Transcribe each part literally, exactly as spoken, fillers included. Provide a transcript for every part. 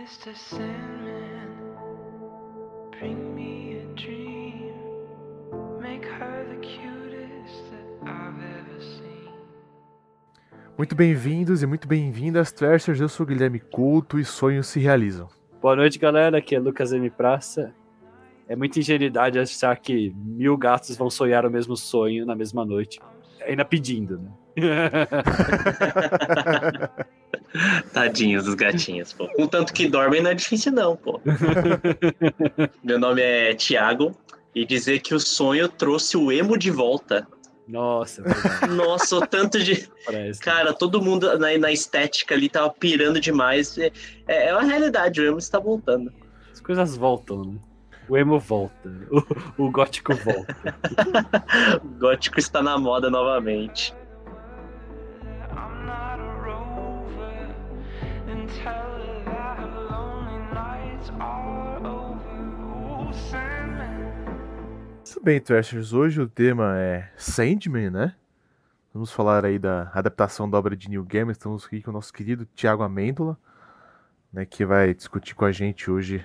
mister Sandman, bring me a dream. Make her the cutest that I've ever seen. Muito bem-vindos e muito bem-vindas, Trashers. Eu sou o Guilherme Couto e sonhos se realizam. Boa noite, galera. Aqui é Lucas M. Praça. É muita ingenuidade achar que mil gatos vão sonhar o mesmo sonho na mesma noite. Ainda pedindo, né? Tadinhos dos gatinhos, pô. Com tanto que dormem não é difícil não, pô. Meu nome é Thiago e dizer que o sonho trouxe o emo de volta. Nossa, nossa, o tanto de... Parece, cara, né? Todo mundo na, na estética ali tava pirando demais. É, é uma realidade, o emo está voltando. As coisas voltam, né? O emo volta, o, o gótico volta. O gótico está na moda novamente. Muito bem, Trashers, hoje o tema é Sandman, né? Vamos falar aí da adaptação da obra de Neil Gaiman. Estamos aqui com o nosso querido Thiago Amêndola, né, que vai discutir com a gente hoje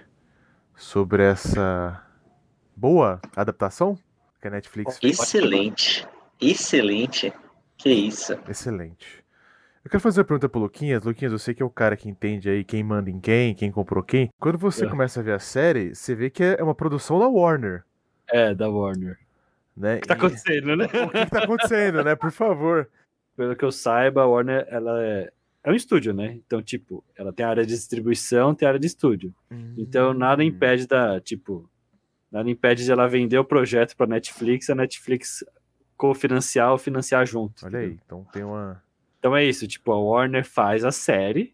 sobre essa boa adaptação que a Netflix fez. Excelente, excelente, que isso. Excelente. Eu quero fazer uma pergunta pro Luquinhas. Luquinhas, eu sei que é o cara que entende aí quem manda em quem, quem comprou quem. Quando você é. começa a ver a série, você vê que é uma produção da Warner. É, da Warner. Né? O que tá acontecendo, e... né? O que, que tá acontecendo, né? Por favor. Pelo que eu saiba, a Warner, ela é... é um estúdio, né? Então, tipo, ela tem área de distribuição, tem área de estúdio. Hum. Então, nada impede da, tipo... Nada impede de ela vender o projeto pra Netflix, a Netflix cofinanciar ou financiar junto. Olha aí, entendeu? Então tem uma... Então é isso, tipo, a Warner faz a série,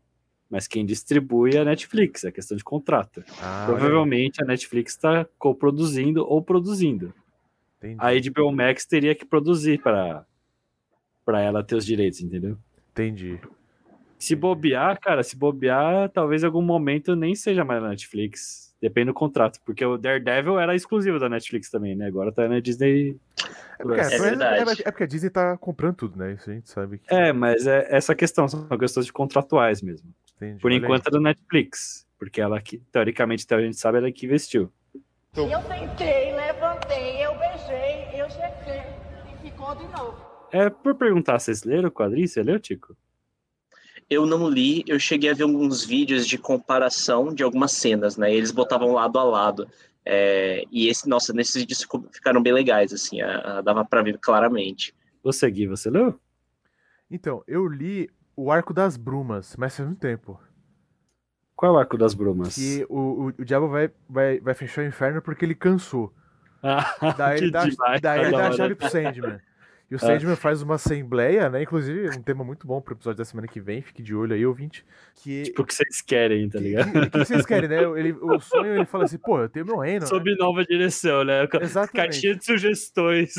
mas quem distribui é a Netflix, é questão de contrato. Ah, Provavelmente é. a Netflix está coproduzindo ou produzindo. Entendi. A H B O Max teria que produzir para para ela ter os direitos, entendeu? Entendi. Se bobear, cara, se bobear, talvez em algum momento nem seja mais na Netflix. Depende do contrato, porque o Daredevil era exclusivo da Netflix também, né? Agora tá na Disney... É porque, é, verdade. é porque a Disney tá comprando tudo, né? Isso a gente sabe que... É, mas é essa questão, são questões de contratuais mesmo. Entendi. Por Olha enquanto é da Netflix, porque ela que, teoricamente, até a gente sabe, ela que investiu. Então... Eu sentei, levantei, eu beijei, eu chequei e ficou de novo. É, por perguntar, vocês leram o quadrinho? Você leu, Tico? Eu não li, eu cheguei a ver alguns vídeos de comparação de algumas cenas, né? Eles botavam lado a lado. É, e esse, nossa, nesses vídeos ficaram bem legais, assim, a, a, dava pra ver claramente. Você, Gui, você leu? Então, eu li o Arco das Brumas, mas faz muito tempo. Qual é o Arco das Brumas? Que o, o, o diabo vai, vai, vai fechar o inferno porque ele cansou. Ah, daí ele dá, demais, daí ele dá a chave pro Sandman. E o ah. Sandman faz uma assembleia, né? Inclusive, um tema muito bom pro episódio da semana que vem. Fique de olho aí, ouvinte. Que... Tipo, o que vocês querem, tá ligado? O que, que vocês querem, né? Ele, o sonho, ele fala assim, pô, eu tenho meu reino. Sob né? nova direção, né? Exatamente. Caixinha de sugestões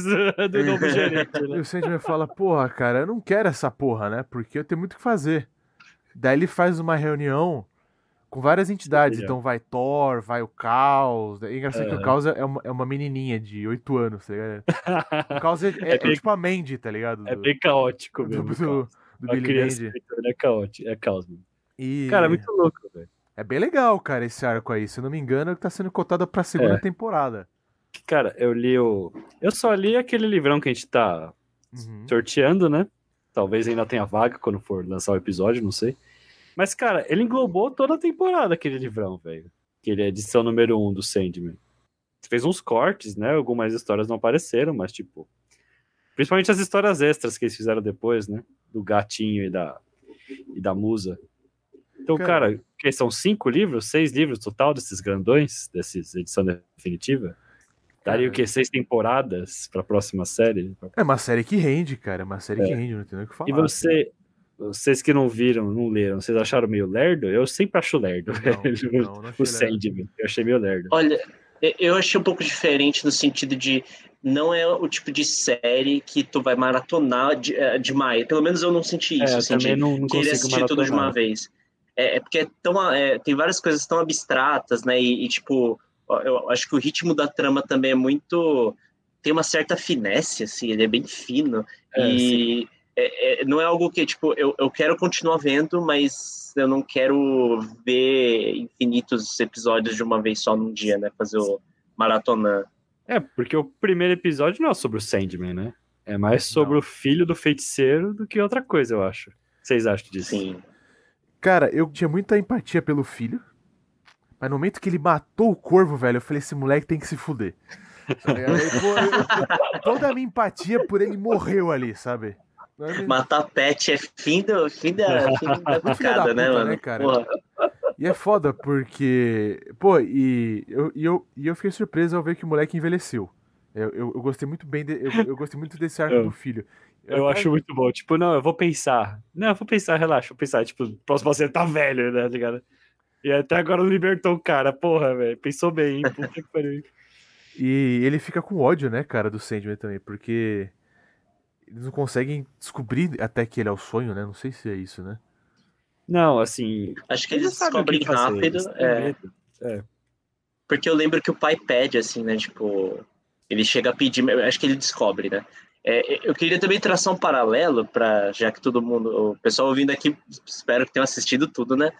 do novo gerente, né? E o Sandman fala, porra, cara, eu não quero essa porra, né? Porque eu tenho muito o que fazer. Daí ele faz uma reunião com várias entidades. Então vai Thor, vai o Caos. É engraçado é. que o Caos é uma, é uma menininha de oito anos, tá ligado? O Caos é, é, é, bem, é tipo a Mandy, tá ligado? É bem caótico mesmo. Do, do, do Billy Mandy. É caótico, é Caos mesmo. E... Cara, é muito louco, velho. É bem legal, cara, esse arco aí. Se eu não me engano, tá sendo cotado pra segunda é. temporada. Cara, eu li o... Eu só li aquele livrão que a gente tá uhum. sorteando, né? Talvez ainda tenha vaga quando for lançar o episódio, não sei. Mas, cara, ele englobou toda a temporada, aquele livrão, velho. Que ele é a edição número um do Sandman. Fez uns cortes, né? Algumas histórias não apareceram, mas, tipo... Principalmente as histórias extras que eles fizeram depois, né? Do gatinho e da, e da musa. Então, cara, cara que são cinco livros? Seis livros total desses grandões? Dessa edição definitiva? Daria o quê? Seis temporadas pra próxima série? É uma série que rende, cara. É uma série é. que rende, não tem nem o que falar. E você... Cara. Vocês que não viram, não leram, vocês acharam meio lerdo? Eu sempre acho lerdo. Não, não, não o Sandman, eu achei meio lerdo. Olha, eu achei um pouco diferente no sentido de não é o tipo de série que tu vai maratonar de, é, demais. Pelo menos eu não senti isso. É, eu eu senti não, não queria assistir maratonar. tudo de uma vez. É, é porque é tão, é, tem várias coisas tão abstratas, né? E, e tipo, eu acho que o ritmo da trama também é muito... Tem uma certa finesse, assim, ele é bem fino. É, e... Sim. É, é, não é algo que, tipo, eu, eu quero continuar vendo, mas eu não quero ver infinitos episódios de uma vez só num dia, né? Fazer o maratonã. É, porque o primeiro episódio não é sobre o Sandman, né? É mais sobre não. o filho do feiticeiro do que outra coisa, eu acho. Vocês acham disso? Sim. Cara, eu tinha muita empatia pelo filho, mas no momento que ele matou o corvo, velho, eu falei, esse moleque tem que se fuder. Aí, eu, eu, eu, toda a minha empatia por ele morreu ali, sabe? Matar pet é fim, do, fim da, fim da bocada, né, mano? Né, cara? E é foda porque... Pô, e eu, e eu, e eu fiquei surpreso ao ver que o moleque envelheceu. Eu, eu, eu gostei muito bem, de, eu, eu gostei muito desse arco eu, do filho. Eu, eu acho muito bom. Tipo, não, eu vou pensar. Não, eu vou pensar, relaxa, eu vou pensar. Tipo, o próximo você tá velho, né, ligado? E até agora não libertou o cara, porra, velho. Pensou bem, hein? Puta que pariu. E ele fica com ódio, né, cara, do Sandman também, porque... Eles não conseguem descobrir até que ele é o sonho, né? Não sei se é isso, né? Não, assim... Acho que eles, eles descobrem rápido. É... É. Porque eu lembro que o pai pede, assim, né? Tipo, ele chega a pedir... Acho que ele descobre, né? É, eu queria também traçar um paralelo pra... Já que todo mundo... O pessoal ouvindo aqui, espero que tenham assistido tudo, né?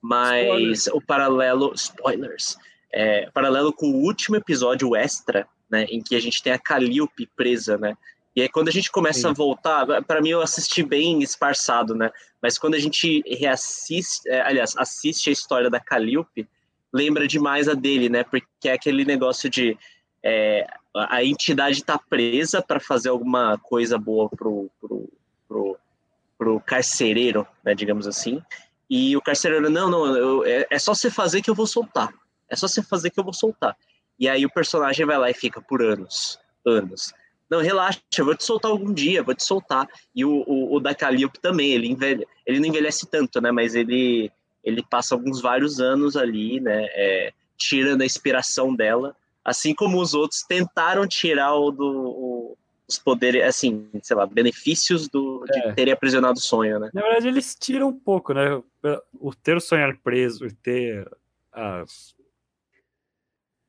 Mas spoilers. O paralelo... Spoilers! É, paralelo com o último episódio extra, né? Em que a gente tem a Calliope presa, né? E aí quando a gente começa Sim. a voltar, pra mim eu assisti bem esparçado, né? Mas quando a gente reassiste, aliás, assiste a história da Calliope, lembra demais a dele, né? Porque é aquele negócio de é, a entidade tá presa pra fazer alguma coisa boa pro, pro, pro, pro carcereiro, né? Digamos assim. E o carcereiro, não, não, eu, é, é só você fazer que eu vou soltar. É só você fazer que eu vou soltar. E aí o personagem vai lá e fica por anos, anos. Não, relaxa, eu vou te soltar algum dia, vou te soltar. E o, o, o da Calliope também, ele, envelhe, ele não envelhece tanto, né? Mas ele, ele passa alguns vários anos ali, né? É, tirando a inspiração dela. Assim como os outros tentaram tirar o do, o, os poderes, assim, sei lá, benefícios do, de é. terem aprisionado o sonho, né? Na verdade, eles tiram um pouco, né? O ter o sonhar preso, o ter as...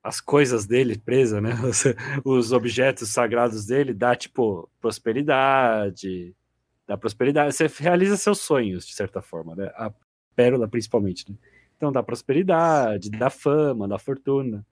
as coisas dele presa, né? Os, os objetos sagrados dele dá, tipo, prosperidade, dá prosperidade. Você realiza seus sonhos, de certa forma, né? A pérola, principalmente, né? Então dá prosperidade, dá fama, dá fortuna.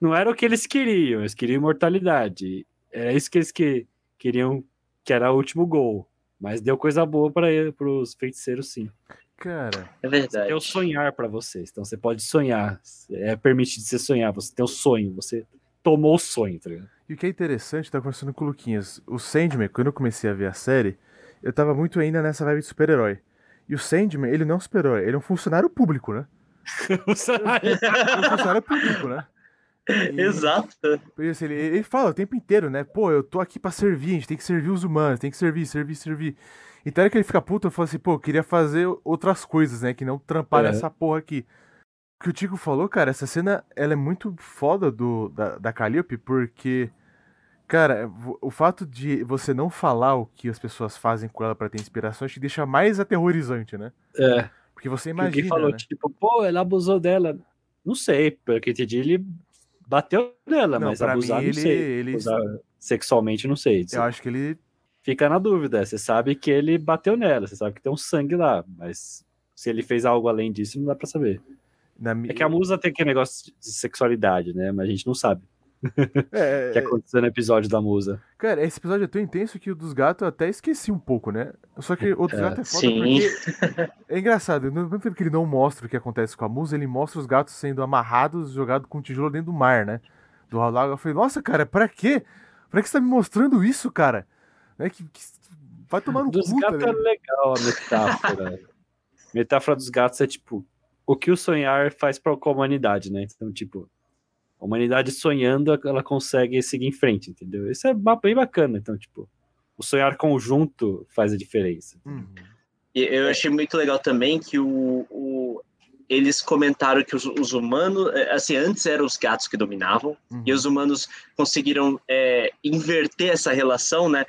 Não era o que eles queriam, eles queriam imortalidade. Era isso que eles que, queriam, que era o último gol. Mas deu coisa boa para os feiticeiros, sim. Cara, é verdade. Você tem o sonhar pra vocês, então você pode sonhar, é permitido você sonhar, você tem o sonho, você tomou o sonho, tá ligado? E o que é interessante, tá conversando com o Luquinhas, o Sandman, quando eu comecei a ver a série, eu tava muito ainda nessa vibe de super-herói, e o Sandman, ele não é um super-herói, ele é um funcionário público, né? funcionário. um funcionário público, né? E, Exato. Assim, ele, ele fala o tempo inteiro, né? Pô, eu tô aqui pra servir, a gente tem que servir os humanos, tem que servir, servir, servir. Então é que ele fica puto, eu falo assim, pô, eu queria fazer outras coisas, né? Que não trampar é. essa porra aqui. O que o Tico falou, cara, essa cena, ela é muito foda do, da, da Calliope, porque, cara, o fato de você não falar o que as pessoas fazem com ela pra ter inspiração, te deixa mais aterrorizante, né? É. Porque você imagina, que falou, né? Tipo, pô, ele abusou dela. Não sei, porque entendi, ele bateu nela, não, mas abusar mim, não ele, sei. Ele... Abusar sexualmente, não sei. Eu sei. Acho que ele... Fica na dúvida, você sabe que ele bateu nela, você sabe que tem um sangue lá, mas se ele fez algo além disso, não dá pra saber. Na é minha... que a musa tem aquele negócio de sexualidade, né? Mas a gente não sabe é... o que aconteceu no episódio da musa. Cara, esse episódio é tão intenso que o dos gatos eu até esqueci um pouco, né? Só que o dos é, gatos é foda sim. porque... É engraçado, no mesmo tempo que ele não mostra o que acontece com a musa, ele mostra os gatos sendo amarrados, jogados com um tijolo dentro do mar, né? Do lago. Eu falei, nossa, cara, pra quê? Pra que você tá me mostrando isso, cara? É que, que vai tomar no dos cu, gatos tá é legal a metáfora. Metáfora dos gatos é tipo o que o sonhar faz pra, com a humanidade, né? Então, tipo, a humanidade sonhando, ela consegue seguir em frente, entendeu? Isso é bem bacana. Então, tipo, o sonhar conjunto faz a diferença. Uhum. E eu achei muito legal também que o, o, eles comentaram que os, os humanos, assim, antes eram os gatos que dominavam, uhum. e os humanos conseguiram é, inverter essa relação, né?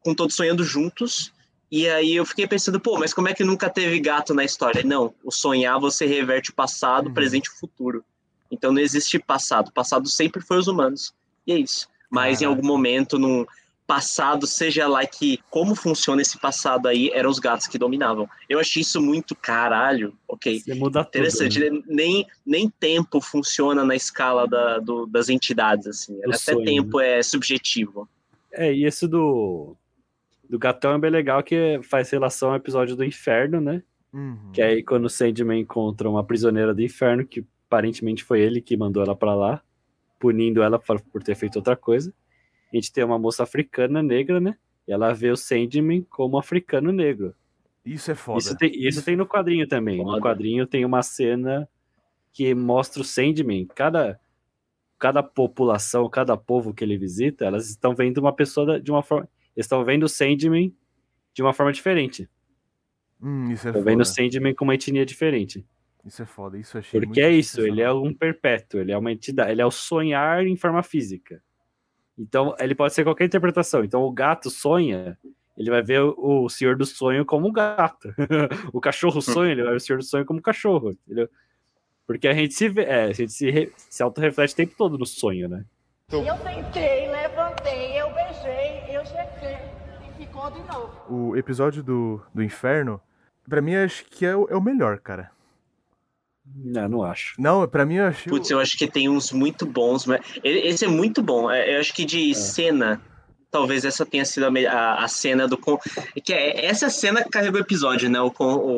Com todos sonhando juntos, e aí eu fiquei pensando, pô, mas como é que nunca teve gato na história? Não, o sonhar você reverte o passado, o uhum. presente e o futuro. Então não existe passado, o passado sempre foi os humanos, e é isso. Mas ah, em algum momento, num, passado, seja lá que... Como funciona esse passado aí, eram os gatos que dominavam. Eu achei isso muito caralho. Ok. Você muda interessante. Tudo, né? nem, nem tempo funciona na escala da, do, das entidades, assim. Eu Até sonho, tempo né? é subjetivo. É, e esse do... do gatão é bem legal, que faz relação ao episódio do inferno, né? Uhum. Que aí quando o Sandman encontra uma prisioneira do inferno, que aparentemente foi ele que mandou ela pra lá, punindo ela por ter feito outra coisa. A gente tem uma moça africana negra, né? E ela vê o Sandman como africano negro. Isso é foda. Isso tem, isso isso... tem no quadrinho também. Foda. No quadrinho tem uma cena que mostra o Sandman. Cada, cada população, cada povo que ele visita, elas estão vendo uma pessoa de uma forma... Eles estão vendo o Sandman de uma forma diferente. Hum, isso é estão foda. vendo o Sandman com uma etnia diferente. Isso é foda, isso achei Porque é isso, ele é um perpétuo, ele é uma entidade, ele é o sonhar em forma física. Então, ele pode ser qualquer interpretação. Então, o gato sonha, ele vai ver o, o senhor do sonho como um gato. O cachorro sonha, ele vai ver o senhor do sonho como um cachorro. Entendeu? Porque a gente se vê, é, a gente se, re, se auto-reflete o tempo todo no sonho, né? Eu sentei, levantei, eu beijei, eu chequei e ficou de novo. O episódio do, do inferno, pra mim, acho que é o, é o melhor, cara. Não, não acho. Não, pra mim eu acho... Putz, eu acho que tem uns muito bons, mas esse é muito bom. Eu acho que de é. cena, talvez essa tenha sido a, a cena do... Que é, essa cena que carrega o episódio, né? O,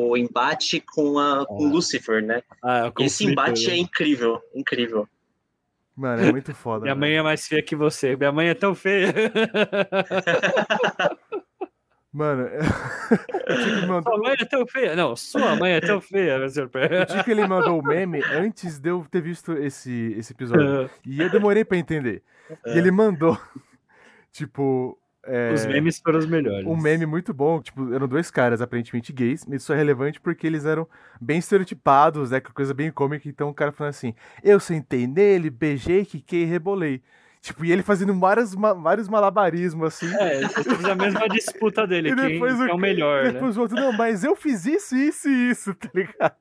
o embate com a com ah. Lucifer, né? Ah, é esse embate é incrível, incrível. Mano, é muito foda. Minha mano. mãe é mais feia que você. Minha mãe é tão feia. Mano, ele mandou... Sua mãe é tão feia. Não, sua mãe é tão feia, meu senhor. O Tico, ele mandou o meme antes de eu ter visto esse, esse episódio. E eu demorei pra entender. E ele mandou, tipo... É... Os memes foram os melhores. Um meme muito bom, tipo, eram dois caras aparentemente gays, mas isso é relevante porque eles eram bem estereotipados, né, coisa bem cômica, então o cara falando assim, eu sentei nele, beijei, quiquei e rebolei. Tipo, e ele fazendo vários, vários malabarismos, assim. É, a mesma disputa dele, quem o, é o melhor, né? Depois o outro, não, mas eu fiz isso, isso e isso, tá ligado?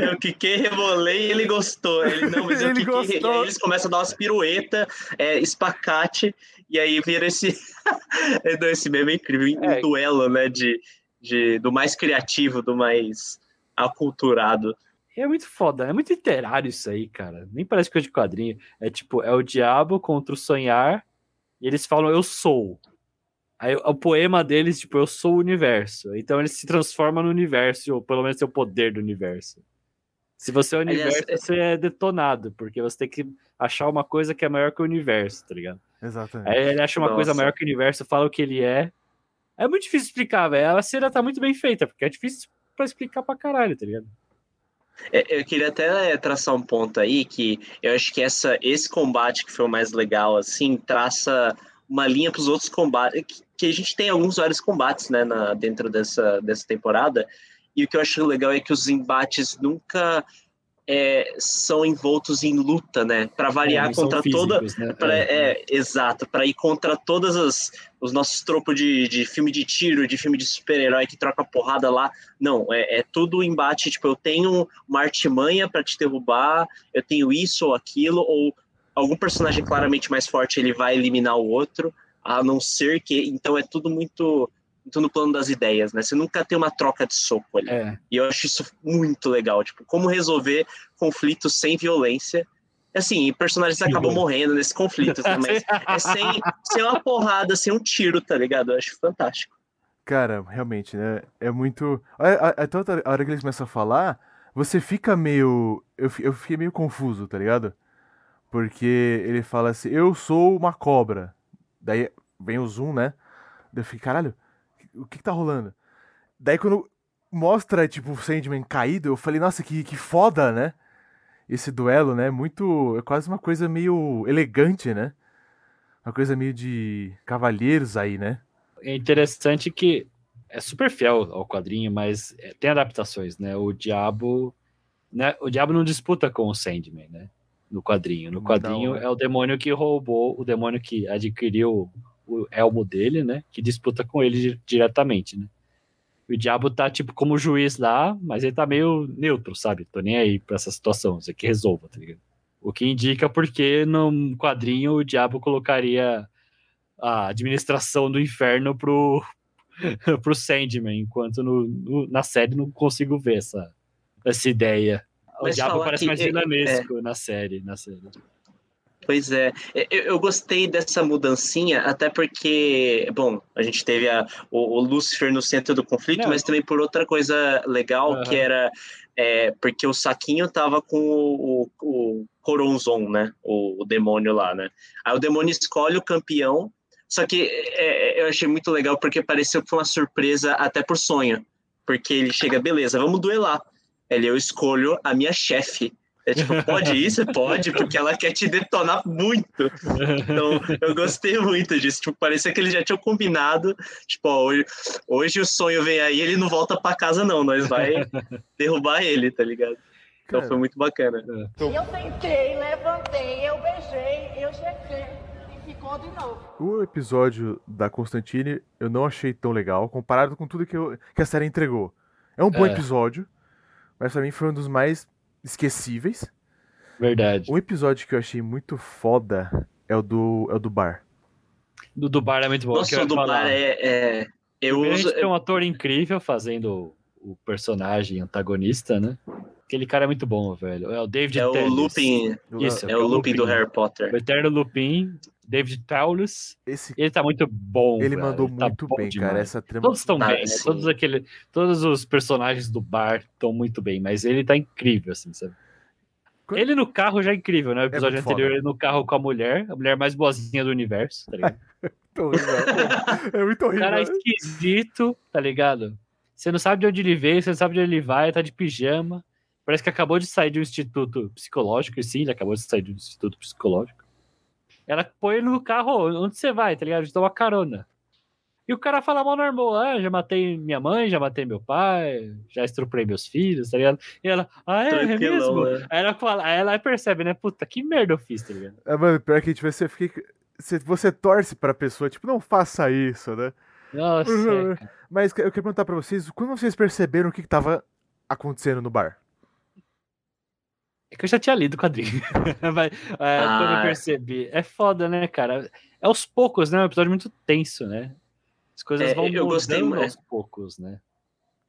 Eu quiquei, rebolei e ele gostou. Ele, não, mas eu ele quiquei, gostou. Aí eles começam a dar umas piruetas, é, espacate, e aí vira esse... Então, esse meme é incrível, um é. duelo, né, de, de, do mais criativo, do mais aculturado. É muito foda, é muito literário isso aí, cara. Nem parece coisa de quadrinho. É tipo, é o diabo contra o sonhar, e eles falam, eu sou. Aí o poema deles, tipo, eu sou o universo. Então ele se transforma no universo, ou pelo menos tem o poder do universo. Se você é o universo, Aliás, você é detonado, porque você tem que achar uma coisa que é maior que o universo, tá ligado? Exatamente. Aí ele acha uma Nossa. coisa maior que o universo, fala o que ele é. É muito difícil explicar, velho. A cena tá muito bem feita, porque é difícil pra explicar pra caralho, tá ligado? Eu queria até traçar um ponto aí que eu acho que essa, esse combate que foi o mais legal, assim, traça uma linha para os outros combates, que, que a gente tem alguns vários combates, né, na, dentro dessa, dessa temporada, e o que eu acho legal é que os embates nunca é, são envoltos em luta, né, para variar é, contra físicos, toda... Né? Pra, é, é, exato, para ir contra todas as... Os nossos tropos de, de filme de tiro, de filme de super-herói que troca porrada lá. Não, é, é tudo embate. Tipo, eu tenho uma artimanha pra te derrubar, eu tenho isso ou aquilo, ou algum personagem claramente mais forte, ele vai eliminar o outro, a não ser que... Então é tudo muito, muito no plano das ideias, né? Você nunca tem uma troca de soco ali. É. E eu acho isso muito legal. Tipo, como resolver conflitos sem violência. Assim, personagens acabam morrendo nesse conflito, né? Mas é sem, sem uma porrada, sem um tiro, tá ligado? Eu acho fantástico. Cara, realmente, né? É muito... Até a hora que eles começam a falar, você fica meio... Eu, eu fiquei meio confuso, tá ligado? Porque ele fala assim, eu sou uma cobra. Daí vem o zoom, né? Daí eu fiquei, caralho, o que que tá rolando? Daí quando mostra, tipo, o Sandman caído, eu falei, nossa, que, que foda, né? Esse duelo, né, muito... É quase uma coisa meio elegante, né? Uma coisa meio de cavalheiros aí, né? É interessante que é super fiel ao quadrinho, mas tem adaptações, né? O Diabo... Né? O Diabo não disputa com o Sandman, né? No quadrinho. No quadrinho não, é o demônio que roubou, o demônio que adquiriu o elmo dele, né? Que disputa com ele diretamente, né? O Diabo tá, tipo, como juiz lá, mas ele tá meio neutro, sabe? Tô nem aí pra essa situação, isso aqui resolva, tá ligado? O que indica porque no quadrinho o Diabo colocaria a administração do inferno pro, pro Sandman, enquanto no, no, na série não consigo ver essa, essa ideia. O diabo parece mais dinamesco é, na série, na série. Pois é, eu, eu gostei dessa mudancinha, até porque, bom, a gente teve a, o, o Lucifer no centro do conflito, não, mas também por outra coisa legal, uh-huh. que era é, porque o saquinho tava com o, o, o Coronzon, né, o, o demônio lá, né, aí o demônio escolhe o campeão, só que é, eu achei muito legal porque pareceu que foi uma surpresa até por sonho, porque ele chega, beleza, vamos duelar, ele, eu escolho a minha chefe. É tipo, pode isso? Pode, porque ela quer te detonar muito. Então, eu gostei muito disso. Tipo, parecia que eles já tinham combinado. Tipo, ó, hoje, hoje o sonho vem aí, ele não volta pra casa, não. Nós vai derrubar ele, tá ligado? Então, foi muito bacana. Eu sentei, levantei, eu beijei, eu chequei e ficou de novo. O episódio da Constantine eu não achei tão legal, comparado com tudo que, eu, que a série entregou. É um bom é. episódio, mas pra mim foi um dos mais... esquecíveis. Verdade. Um episódio que eu achei muito foda é o do, é o do bar. Do, do bar é muito bom. Nossa, o do falar. bar é... é eu uso... Tem um ator incrível fazendo o personagem antagonista, né? Aquele cara é muito bom, velho. É o David Tellus. É Tellus. o Lupin. Isso, é o Lupin do Harry Potter. O eterno Lupin, David Tellus. Esse... Ele tá muito bom, Ele velho. mandou ele muito tá bem, demais. cara. Essa trama... Todos estão tá, bem, né? Todos, aquele... Todos os personagens do bar estão muito bem, mas ele tá incrível, assim, sabe? Quando... Ele no carro já é incrível, né? O episódio é anterior, foda. ele no carro com a mulher, a mulher mais boazinha do universo, tá ligado? É muito horrível. O cara é esquisito, tá ligado? Você não sabe de onde ele veio, você não sabe de onde ele vai, tá de pijama. Parece que acabou de sair de um instituto psicológico, e sim, ele acabou de sair de um instituto psicológico. Ela põe ele no carro, onde você vai, tá ligado? Eu te dou uma carona. E o cara fala mal normal, ah, já matei minha mãe, já matei meu pai, já estuprei meus filhos, tá ligado? E ela, ah, é, é mesmo? É. Aí, ela fala, aí ela percebe, né, puta, que merda eu fiz, tá ligado? É, mano, pior que a gente vai ser, você torce pra pessoa, tipo, não faça isso, né? Nossa, uhum. cara. Mas eu queria perguntar pra vocês, quando vocês perceberam o que, que tava acontecendo no bar? É que eu já tinha lido o quadrinho. Mas, é, ah. Quando eu percebi. É foda, né, cara? É aos poucos, né? É um episódio muito tenso, né? As coisas é, vão eu gostei, aos é, poucos, né?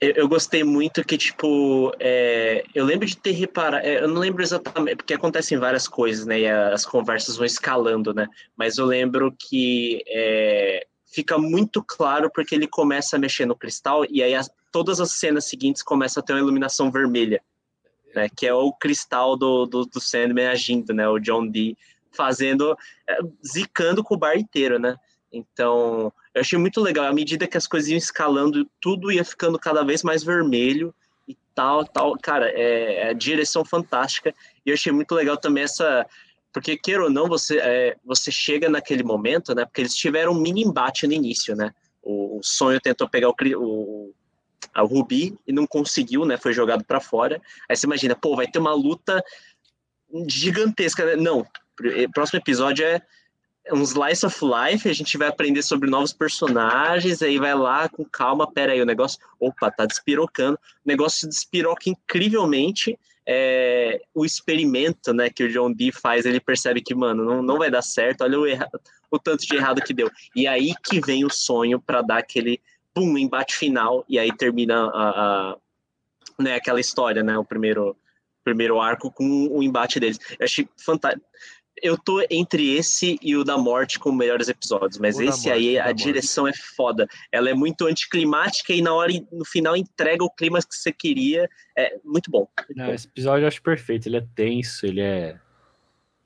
Eu, eu gostei muito que, tipo... É, eu lembro de ter reparado... É, eu não lembro exatamente... Porque acontecem várias coisas, né? E as conversas vão escalando, né? Mas eu lembro que... É, fica muito claro porque ele começa a mexer no cristal e aí as, todas as cenas seguintes começam a ter uma iluminação vermelha. Né, que é o cristal do, do, do Sandman agindo, né, o John Dee fazendo, é, zicando com o bar inteiro, né, então eu achei muito legal, à medida que as coisas iam escalando, tudo ia ficando cada vez mais vermelho e tal, tal, cara, é, é a direção fantástica, e eu achei muito legal também essa, porque queira ou não, você, é, você chega naquele momento, né, porque eles tiveram um mini embate no início, né, o, o sonho tentou pegar o, o a Ruby, e não conseguiu, né, foi jogado pra fora, aí você imagina, pô, vai ter uma luta gigantesca, né? Não, próximo episódio é um slice of life, a gente vai aprender sobre novos personagens, aí vai lá com calma, pera aí, o negócio, opa, tá despirocando, o negócio se despiroca incrivelmente, é, o experimento, né, que o John Dee faz, ele percebe que, mano, não, não vai dar certo, olha o, erra... o tanto de errado que deu, e aí que vem o sonho pra dar aquele pum, embate final, e aí termina a, a, né, aquela história, né, o primeiro, primeiro arco com o embate deles. Eu achei fantástico. Eu tô entre esse e o da morte com melhores episódios, mas o esse morte, aí, a direção morte. é foda. Ela é muito anticlimática e na hora, no final entrega o clima que você queria. É muito bom. Muito Não, bom. Esse episódio eu acho perfeito. Ele é tenso, ele é...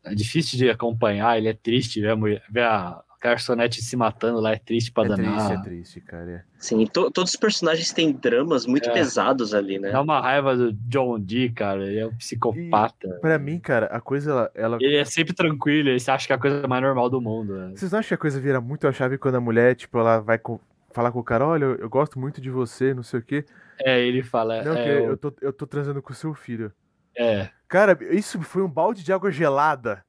é difícil de acompanhar, ele é triste, ver a mulher... Ver a... garçonete se matando lá, é triste pra é danar. Triste, é triste, cara. É. Sim, to, todos os personagens têm dramas muito é. pesados ali, né? Dá uma raiva do John Dee, cara, ele é um psicopata. E, pra mim, cara, a coisa, ela, ela... Ele é sempre tranquilo, ele acha que é a coisa mais normal do mundo, né? Vocês não acham que a coisa vira muito a chave quando a mulher, tipo, ela vai com, falar com o cara, olha, eu, eu gosto muito de você, não sei o quê. É, ele fala... Não, é, que eu... Eu, tô, eu tô transando com o seu filho. É. Cara, isso foi um balde de água gelada.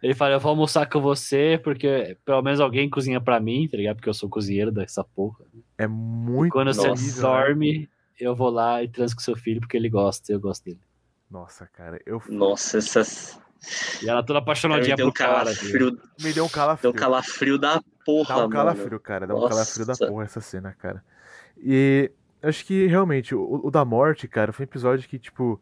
Ele fala, eu vou almoçar com você, porque pelo menos alguém cozinha pra mim, tá ligado? Porque eu sou cozinheiro dessa porra. É muito e quando nossa, você dorme, né? Eu vou lá e transo com seu filho, porque ele gosta, eu gosto dele. Nossa, cara, eu... Nossa, essas... E ela toda apaixonadinha pro cara. Frio... Me deu um calafrio. Deu um calafrio da porra, mano. Dá um calafrio, mano. Cara. Dá um Nossa. calafrio da porra essa cena, cara. E acho que, realmente, o, o da morte, cara, foi um episódio que, tipo...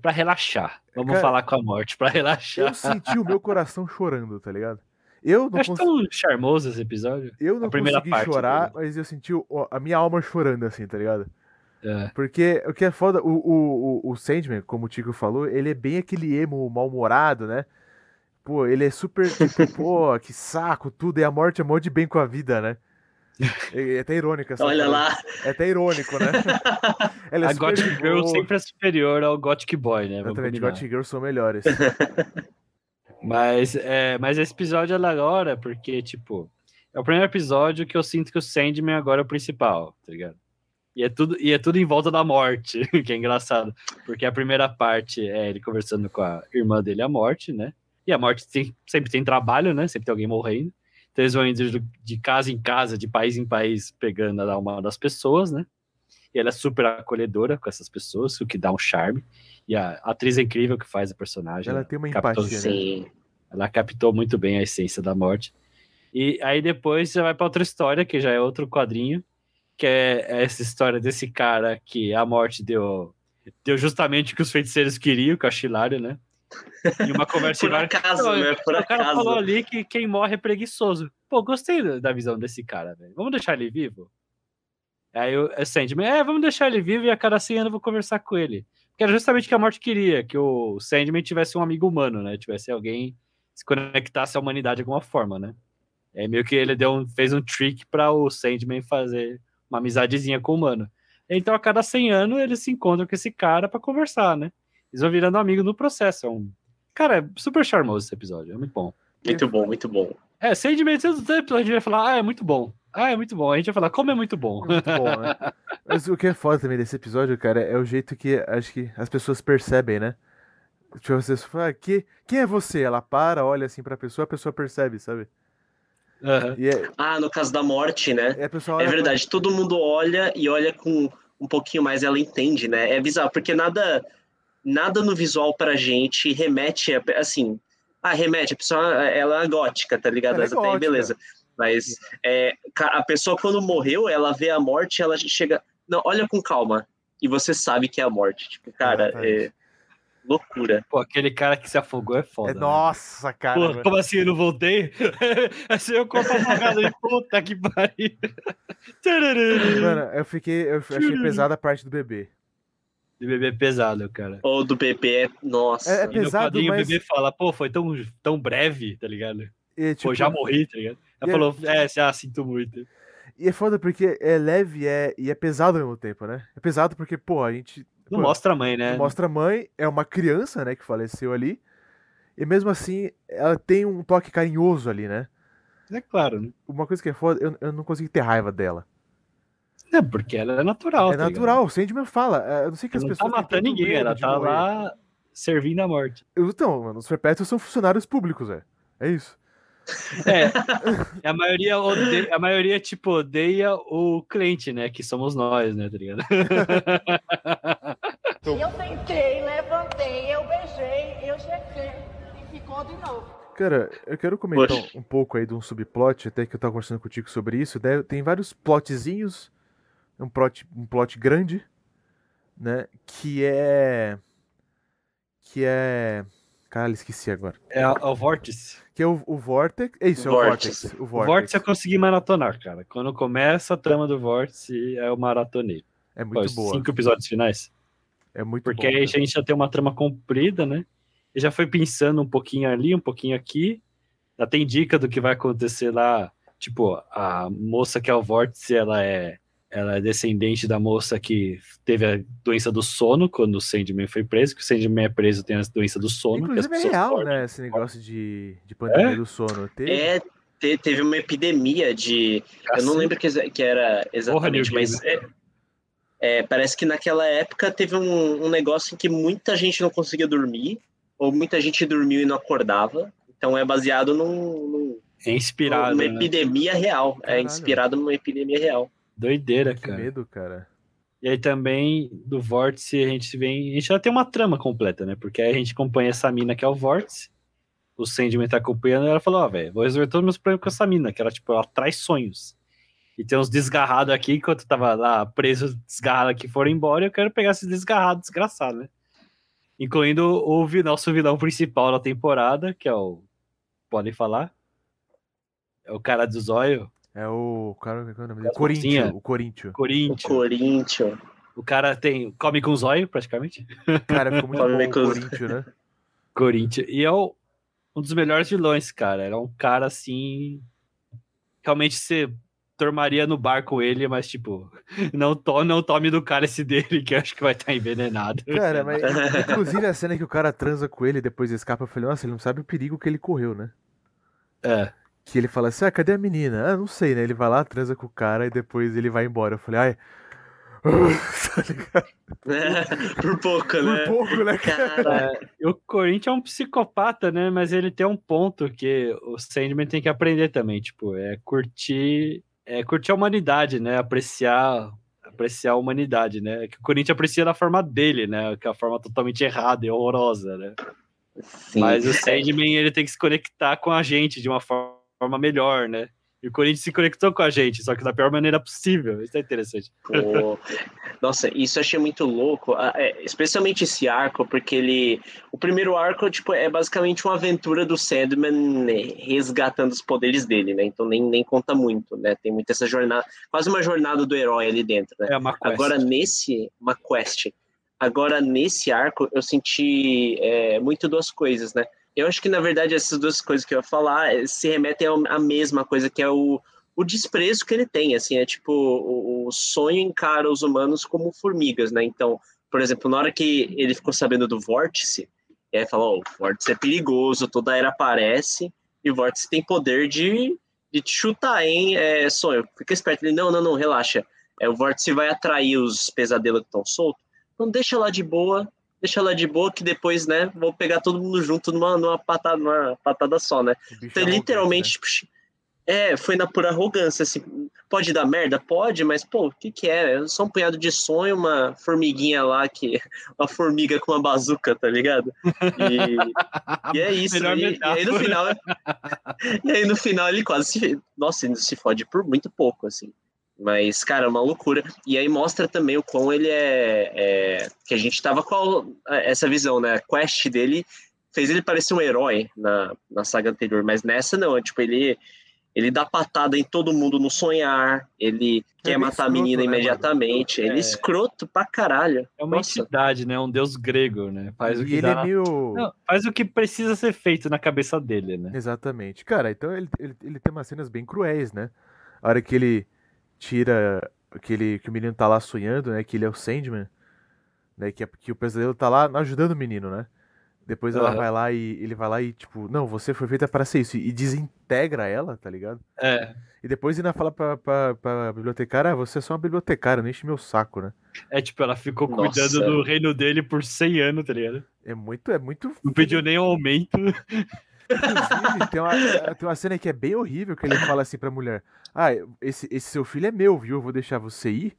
Pra relaxar. Vamos cara, falar com a morte, pra relaxar. Eu senti o meu coração chorando, tá ligado? Eu não consegui... tão charmoso esse episódio. Eu não consegui chorar, dele. Mas eu senti ó, a minha alma chorando, assim, tá ligado? É. Porque o que é foda, o, o, o Sandman, como o Tico falou, ele é bem aquele emo mal-humorado, né? Pô, ele é super tipo, pô, que saco, tudo, e a morte é mó de bem com a vida, né? É até irônico essa Olha coisa. lá. É até irônico, né? Ela é a Gothic Girl boa. sempre é superior ao Gothic Boy, né? Exatamente, Gothic Girl são melhores. Mas, é, mas esse episódio é da hora, porque, tipo, é o primeiro episódio que eu sinto que o Sandman agora é o principal, tá ligado? E é tudo, e é tudo em volta da morte, que é engraçado. Porque a primeira parte é ele conversando com a irmã dele, a morte, né? E a morte tem, sempre tem trabalho, né? Sempre tem alguém morrendo. Então eles vão indo de casa em casa, de país em país, pegando a alma das pessoas, né? E ela é super acolhedora com essas pessoas, o que dá um charme. E a atriz é incrível que faz a personagem. Ela, ela tem uma captou, empatia, sim. Né? Ela captou muito bem a essência da morte. E aí depois você vai pra outra história, que já é outro quadrinho, que é essa história desse cara que a morte deu, deu justamente o que os feiticeiros queriam, que é o Chilário, né? E uma conversa... Por acaso, que... né? Por o cara acaso. falou ali que quem morre é preguiçoso. Pô, gostei da visão desse cara, velho. Vamos deixar ele vivo? Aí o Sandman, é, vamos deixar ele vivo e a cada cem anos eu vou conversar com ele. Porque era justamente o que a morte queria, que o Sandman tivesse um amigo humano, né? Tivesse alguém se conectasse à humanidade de alguma forma, né? É meio que ele deu um, fez um trick pra o Sandman fazer uma amizadezinha com o humano. Então, a cada cem anos, eles se encontram com esse cara pra conversar, né? Eles vão virando amigos no processo. É um... Cara, é super charmoso esse episódio. É muito bom. Muito bom, muito bom. É, Sandman, todo episódio a gente vai falar, ah, é muito bom. Ah, é muito bom. A gente vai falar, como é muito bom. É muito bom, né? Mas o que é foda também desse episódio, cara, é o jeito que acho que as pessoas percebem, né? Tipo, vocês falam, ah, que... quem é você? Ela para, olha assim pra pessoa, a pessoa percebe, sabe? Uhum. É... Ah, no caso da morte, né? É, é verdade, pra... todo mundo olha e olha com um pouquinho mais, ela entende, né? É bizarro, porque nada, nada no visual pra gente remete, a, assim, ah, remete, a pessoa, ela é gótica, tá ligado? Ela é gótica. Até aí, beleza. Mas é, a pessoa quando morreu, ela vê a morte, ela chega, não, olha com calma, e você sabe que é a morte, tipo, cara, é... é... loucura. Pô, aquele cara que se afogou é foda. É, nossa, né? Cara. Pô, mano. Como assim? Eu não voltei? Assim eu corpo afogado aí, puta que pariu. Mano, eu fiquei. Eu achei pesada a parte do bebê. Do bebê é pesado, cara. Ou do bebê é. Nossa. É, é pesado, e no quadrinho, mas... o bebê fala, pô, foi tão, tão breve, tá ligado? E, tipo... Pô, já morri, tá ligado? Ela e falou, é, já é... ah, sinto muito. E é foda porque é leve é... e é pesado ao mesmo tempo, né? É pesado porque, pô, a gente. Não Pô, mostra a mãe, né? Mostra a mãe, é uma criança, né, que faleceu ali. E mesmo assim, ela tem um toque carinhoso ali, né? É claro, né? Uma coisa que é foda, eu, eu não consigo ter raiva dela. É, porque ela é natural. É tá natural, o Sandman fala. Eu não sei que ela as pessoas. Não tá matando ninguém, ela tá morrer. lá servindo a morte. Então, mano, os perpétuos são funcionários públicos, é. É isso. É, a maioria, odeia, a maioria, tipo, odeia o cliente, né, que somos nós, né, tá ligado? Eu sentei, levantei, eu beijei, eu chequei e ficou de novo. Cara, eu quero comentar Oxi. um pouco aí de um subplot, até que eu tava conversando contigo sobre isso, né? Tem vários plotzinhos, um plot, um plot grande, né, que é... que é... Caralho, esqueci agora. É o Vortex. Que é o, o Vortex. É isso, Vortex. é o Vortex. O Vortex, o Vortex eu consegui maratonar, cara. Quando começa a trama do Vortex, é o maratonei. É muito Pô, boa. Cinco episódios finais. É muito Porque boa, aí né? a gente já tem uma trama comprida, né? E já foi pensando um pouquinho ali, um pouquinho aqui. Já tem dica do que vai acontecer lá. Tipo, a moça que é o Vortex, ela é, ela é descendente da moça que teve a doença do sono quando o Sandman foi preso, que o Sandman é preso, tem a doença do sono. Inclusive é real, morrem. né, esse negócio de, de pandemia é? do sono. Teve? É, te, teve uma epidemia de... Cacete. Eu não lembro que, que era exatamente, Porra, mas... É, é, parece que naquela época teve um, um negócio em que muita gente não conseguia dormir, ou muita gente dormiu e não acordava. Então é baseado num... num é inspirado, numa né? epidemia real. Caralho. É inspirado numa epidemia real. Doideira, que cara. medo, cara. E aí também, do Vórtice, a gente vem... A gente já tem uma trama completa, né? Porque aí a gente acompanha essa mina que é o Vórtice. O Sandman tá acompanhando e ela falou, ó, oh, velho, vou resolver todos os meus problemas com essa mina. Que ela, tipo, ela traz sonhos. E tem uns desgarrados aqui, enquanto eu tava lá preso, desgarrados aqui, foram embora. E eu quero pegar esses desgarrados, desgraçado, né? Incluindo o nosso vilão principal da temporada, que é o... Podem falar? É o cara do zóio. É o cara, qual é o nome dele? Corinthians, o Corinthians. Corinthians. O Corinthians. O cara tem come com zóio, praticamente. Cara, ficou muito bom o Corinthians, né? Corinthians. E é o, um dos melhores vilões, cara. Era um cara, assim... Realmente você tormaria no bar com ele, mas, tipo... Não, to, não tome do cálice dele, que eu acho que vai estar envenenado. Cara, mas... Inclusive, a cena que o cara transa com ele e depois escapa, eu falei, nossa, ele não sabe o perigo que ele correu, né? É... Que ele fala assim, ah, cadê a menina? Ah, não sei, né? Ele vai lá, transa com o cara e depois ele vai embora. Eu falei, ai... Tá ligado? É, por pouco, né? Por pouco, né, cara? É, o Corinthians é um psicopata, né? Mas ele tem um ponto que o Sandman tem que aprender também, tipo, é curtir... É curtir a humanidade, né? Apreciar... Apreciar a humanidade, né? Que o Corinthians aprecia da forma dele, né? Que é a forma totalmente errada e horrorosa, né? Sim. Mas o Sandman, ele tem que se conectar com a gente de uma forma... forma melhor, né? E o Corinthians se conectou com a gente, só que da pior maneira possível. Isso é interessante. Pô. Nossa, isso eu achei muito louco, especialmente esse arco, porque ele... O primeiro arco, tipo, é basicamente uma aventura do Sandman resgatando os poderes dele, né? Então nem, nem conta muito, né? Tem muito essa jornada, quase uma jornada do herói ali dentro, né? É uma quest. Agora nesse... Uma quest. Agora nesse arco, eu senti é, muito duas coisas, né? Eu acho que, na verdade, essas duas coisas que eu ia falar se remetem à mesma coisa, que é o, o desprezo que ele tem, assim, é tipo, o, o sonho encara os humanos como formigas, né? Então, por exemplo, na hora que ele ficou sabendo do Vórtice, ele falou, oh, o Vórtice é perigoso, toda era aparece, e o Vórtice tem poder de, de te chutar, hein, é, sonho. Fica esperto, ele, não, não, não, relaxa, é, o Vórtice vai atrair os pesadelos que estão soltos, então deixa lá de boa, deixa ela de boa que depois, né, vou pegar todo mundo junto numa, numa, patada, numa patada só, né? Então, literalmente, né? É, foi na pura arrogância, assim, pode dar merda? Pode, mas, pô, o que que é? Eu sou um punhado de sonho, uma formiguinha lá, que uma formiga com uma bazuca, tá ligado? E, e é isso, e, e aí no final, e aí no final ele quase se, nossa, ele se fode por muito pouco, assim. Mas, cara, é uma loucura. E aí mostra também o quão ele é... é que a gente tava com a, essa visão, né? A quest dele fez ele parecer um herói na, na saga anterior. Mas nessa, não. É, tipo, ele, ele dá patada em todo mundo no sonhar. Ele é quer matar escroto, a menina, né, imediatamente. É... Ele é escroto pra caralho. É uma Nossa. entidade, né? Um deus grego, né? Faz o que ele dá... é meio... não, faz o que precisa ser feito na cabeça dele, né? Exatamente. Cara, então ele, ele, ele tem umas cenas bem cruéis, né? A hora que ele... tira aquele que o menino tá lá sonhando, né, que ele é o Sandman, né, que, que o pesadelo tá lá ajudando o menino, né, depois ela uhum. vai lá e ele vai lá e tipo, não, você foi feita para ser isso, e desintegra ela, tá ligado? É. E depois ainda fala pra, pra, pra bibliotecária, ah, você é só uma bibliotecária, não enche meu saco, né? É, tipo, ela ficou Nossa. cuidando do reino dele por cem anos, tá ligado? É muito, é muito... Não pediu nem um aumento... Inclusive, tem uma, tem uma cena que é bem horrível, que ele fala assim pra mulher, ah, esse, esse seu filho é meu, viu, eu vou deixar você ir,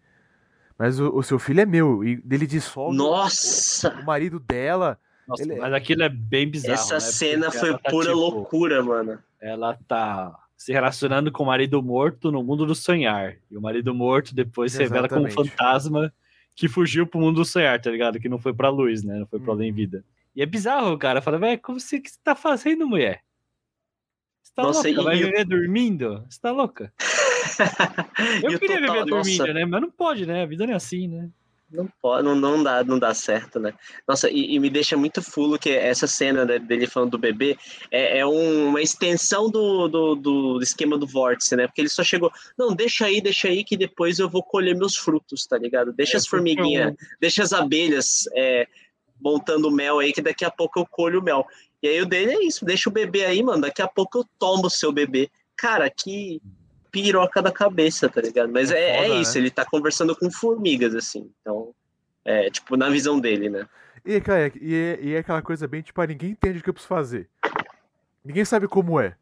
mas o, o seu filho é meu, e ele dissolve Nossa. O, o marido dela. Nossa, ele... mas aquilo é bem bizarro. Essa né? cena Porque foi pura tá, loucura, tipo, mano. Ela tá se relacionando com o marido morto no mundo do sonhar, e o marido morto depois Exatamente. se revela como um fantasma que fugiu pro mundo do sonhar, tá ligado? Que não foi pra luz, né, não foi pra hum. além vida. E é bizarro, cara. Fala, velho, como você, que você tá fazendo, mulher? Você tá nossa, louca? Vai eu... viver dormindo? Você tá louca? eu queria total, viver dormindo, nossa... né? Mas não pode, né? A vida não é assim, né? Não pode, não, não, dá, não dá certo, né? Nossa, e, e me deixa muito fulo que essa cena dele falando do bebê é, é um, uma extensão do, do, do esquema do vórtice, né? Porque ele só chegou, não, deixa aí, deixa aí que depois eu vou colher meus frutos, tá ligado? Deixa é, as formiguinhas, eu... deixa as abelhas... É, montando mel aí, que daqui a pouco eu colho o mel. E aí o dele é isso, deixa o bebê aí, mano, daqui a pouco eu tomo o seu bebê. Cara, que piroca da cabeça, tá ligado? Mas é, é, foda, é isso, né? Ele tá conversando com formigas, assim. Então, é, tipo, na visão dele, né? E, cara, e, e é aquela coisa bem, tipo, ah, ninguém entende o que eu preciso fazer. Ninguém sabe como é.